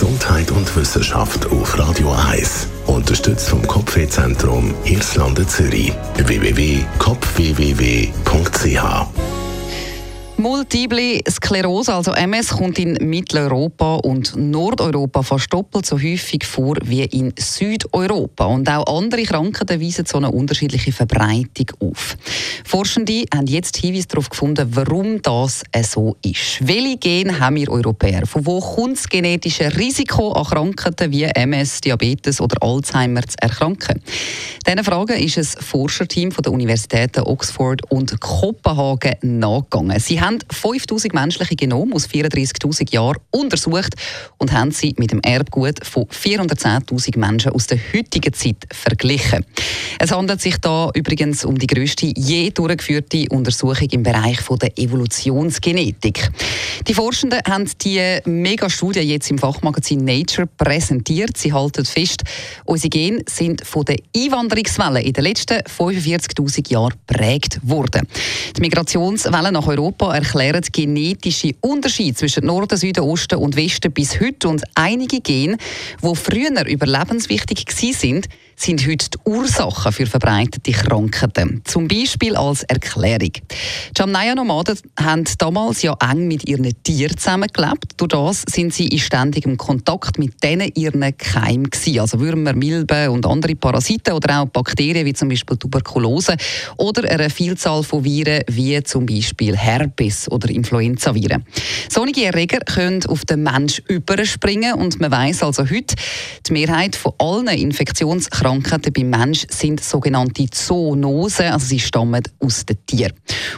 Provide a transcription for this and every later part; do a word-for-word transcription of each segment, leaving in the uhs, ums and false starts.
Gesundheit und Wissenschaft auf Radio A I S. Unterstützt vom Kopf-Weh-Zentrum Hirschlande Zürich. w w w punkt kopf w w w punkt c h Multiple Sklerose, also M S, kommt in Mitteleuropa und Nordeuropa fast doppelt so häufig vor wie in Südeuropa. Und auch andere Krankheiten weisen so eine unterschiedliche Verbreitung auf. Forschende haben jetzt Hinweise darauf gefunden, warum das so ist. Welche Gene haben wir Europäer? Von wo kommt das genetische Risiko an Krankheiten wie M S, Diabetes oder Alzheimer zu erkranken? Diesen Fragen ist ein Forscherteam von der Universitäten Oxford und Kopenhagen nachgegangen. Sie haben haben fünftausend menschliche Genome aus vierunddreissigtausend Jahren untersucht und haben sie mit dem Erbgut von vierhundertzehntausend Menschen aus der heutigen Zeit verglichen. Es handelt sich da übrigens um die grösste je durchgeführte Untersuchung im Bereich der Evolutionsgenetik. Die Forschenden haben die Megastudie jetzt im Fachmagazin Nature präsentiert. Sie halten fest, unsere Gene sind von den Einwanderungswellen in den letzten fünfundvierzigtausend Jahren geprägt worden. Die Migrationswellen nach Europa erklären genetische Unterschiede zwischen Norden, Süden, Osten und Westen bis heute. Und einige Gene, die früher überlebenswichtig waren, sind heute die Ursachen für verbreitete Krankheiten. Zum Beispiel als Erklärung. Die Jamnaya-Nomaden haben damals ja eng mit ihren Tieren zusammengelebt. Durch das sind sie in ständigem Kontakt mit denen ihren Keimen gewesen. Also Würmer, Milben und andere Parasiten oder auch Bakterien wie zum Beispiel Tuberkulose oder eine Vielzahl von Viren wie zum Beispiel Herpes oder Influenzaviren. Solche Erreger können auf den Menschen überspringen und man weiss also heute, die Mehrheit von allen Infektionskrankheiten Krankheiten beim Menschen sind sogenannte Zoonosen, also sie stammen aus den Tieren.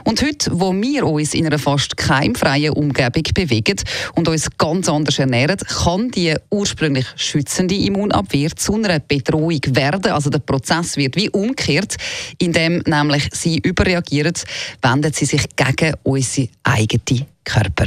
Und heute, wo wir uns in einer fast keimfreien Umgebung bewegen und uns ganz anders ernähren, kann die ursprünglich schützende Immunabwehr zu einer Bedrohung werden. Also der Prozess wird wie umgekehrt, indem nämlich sie überreagieren, wenden sie sich gegen unsere eigenen Körper.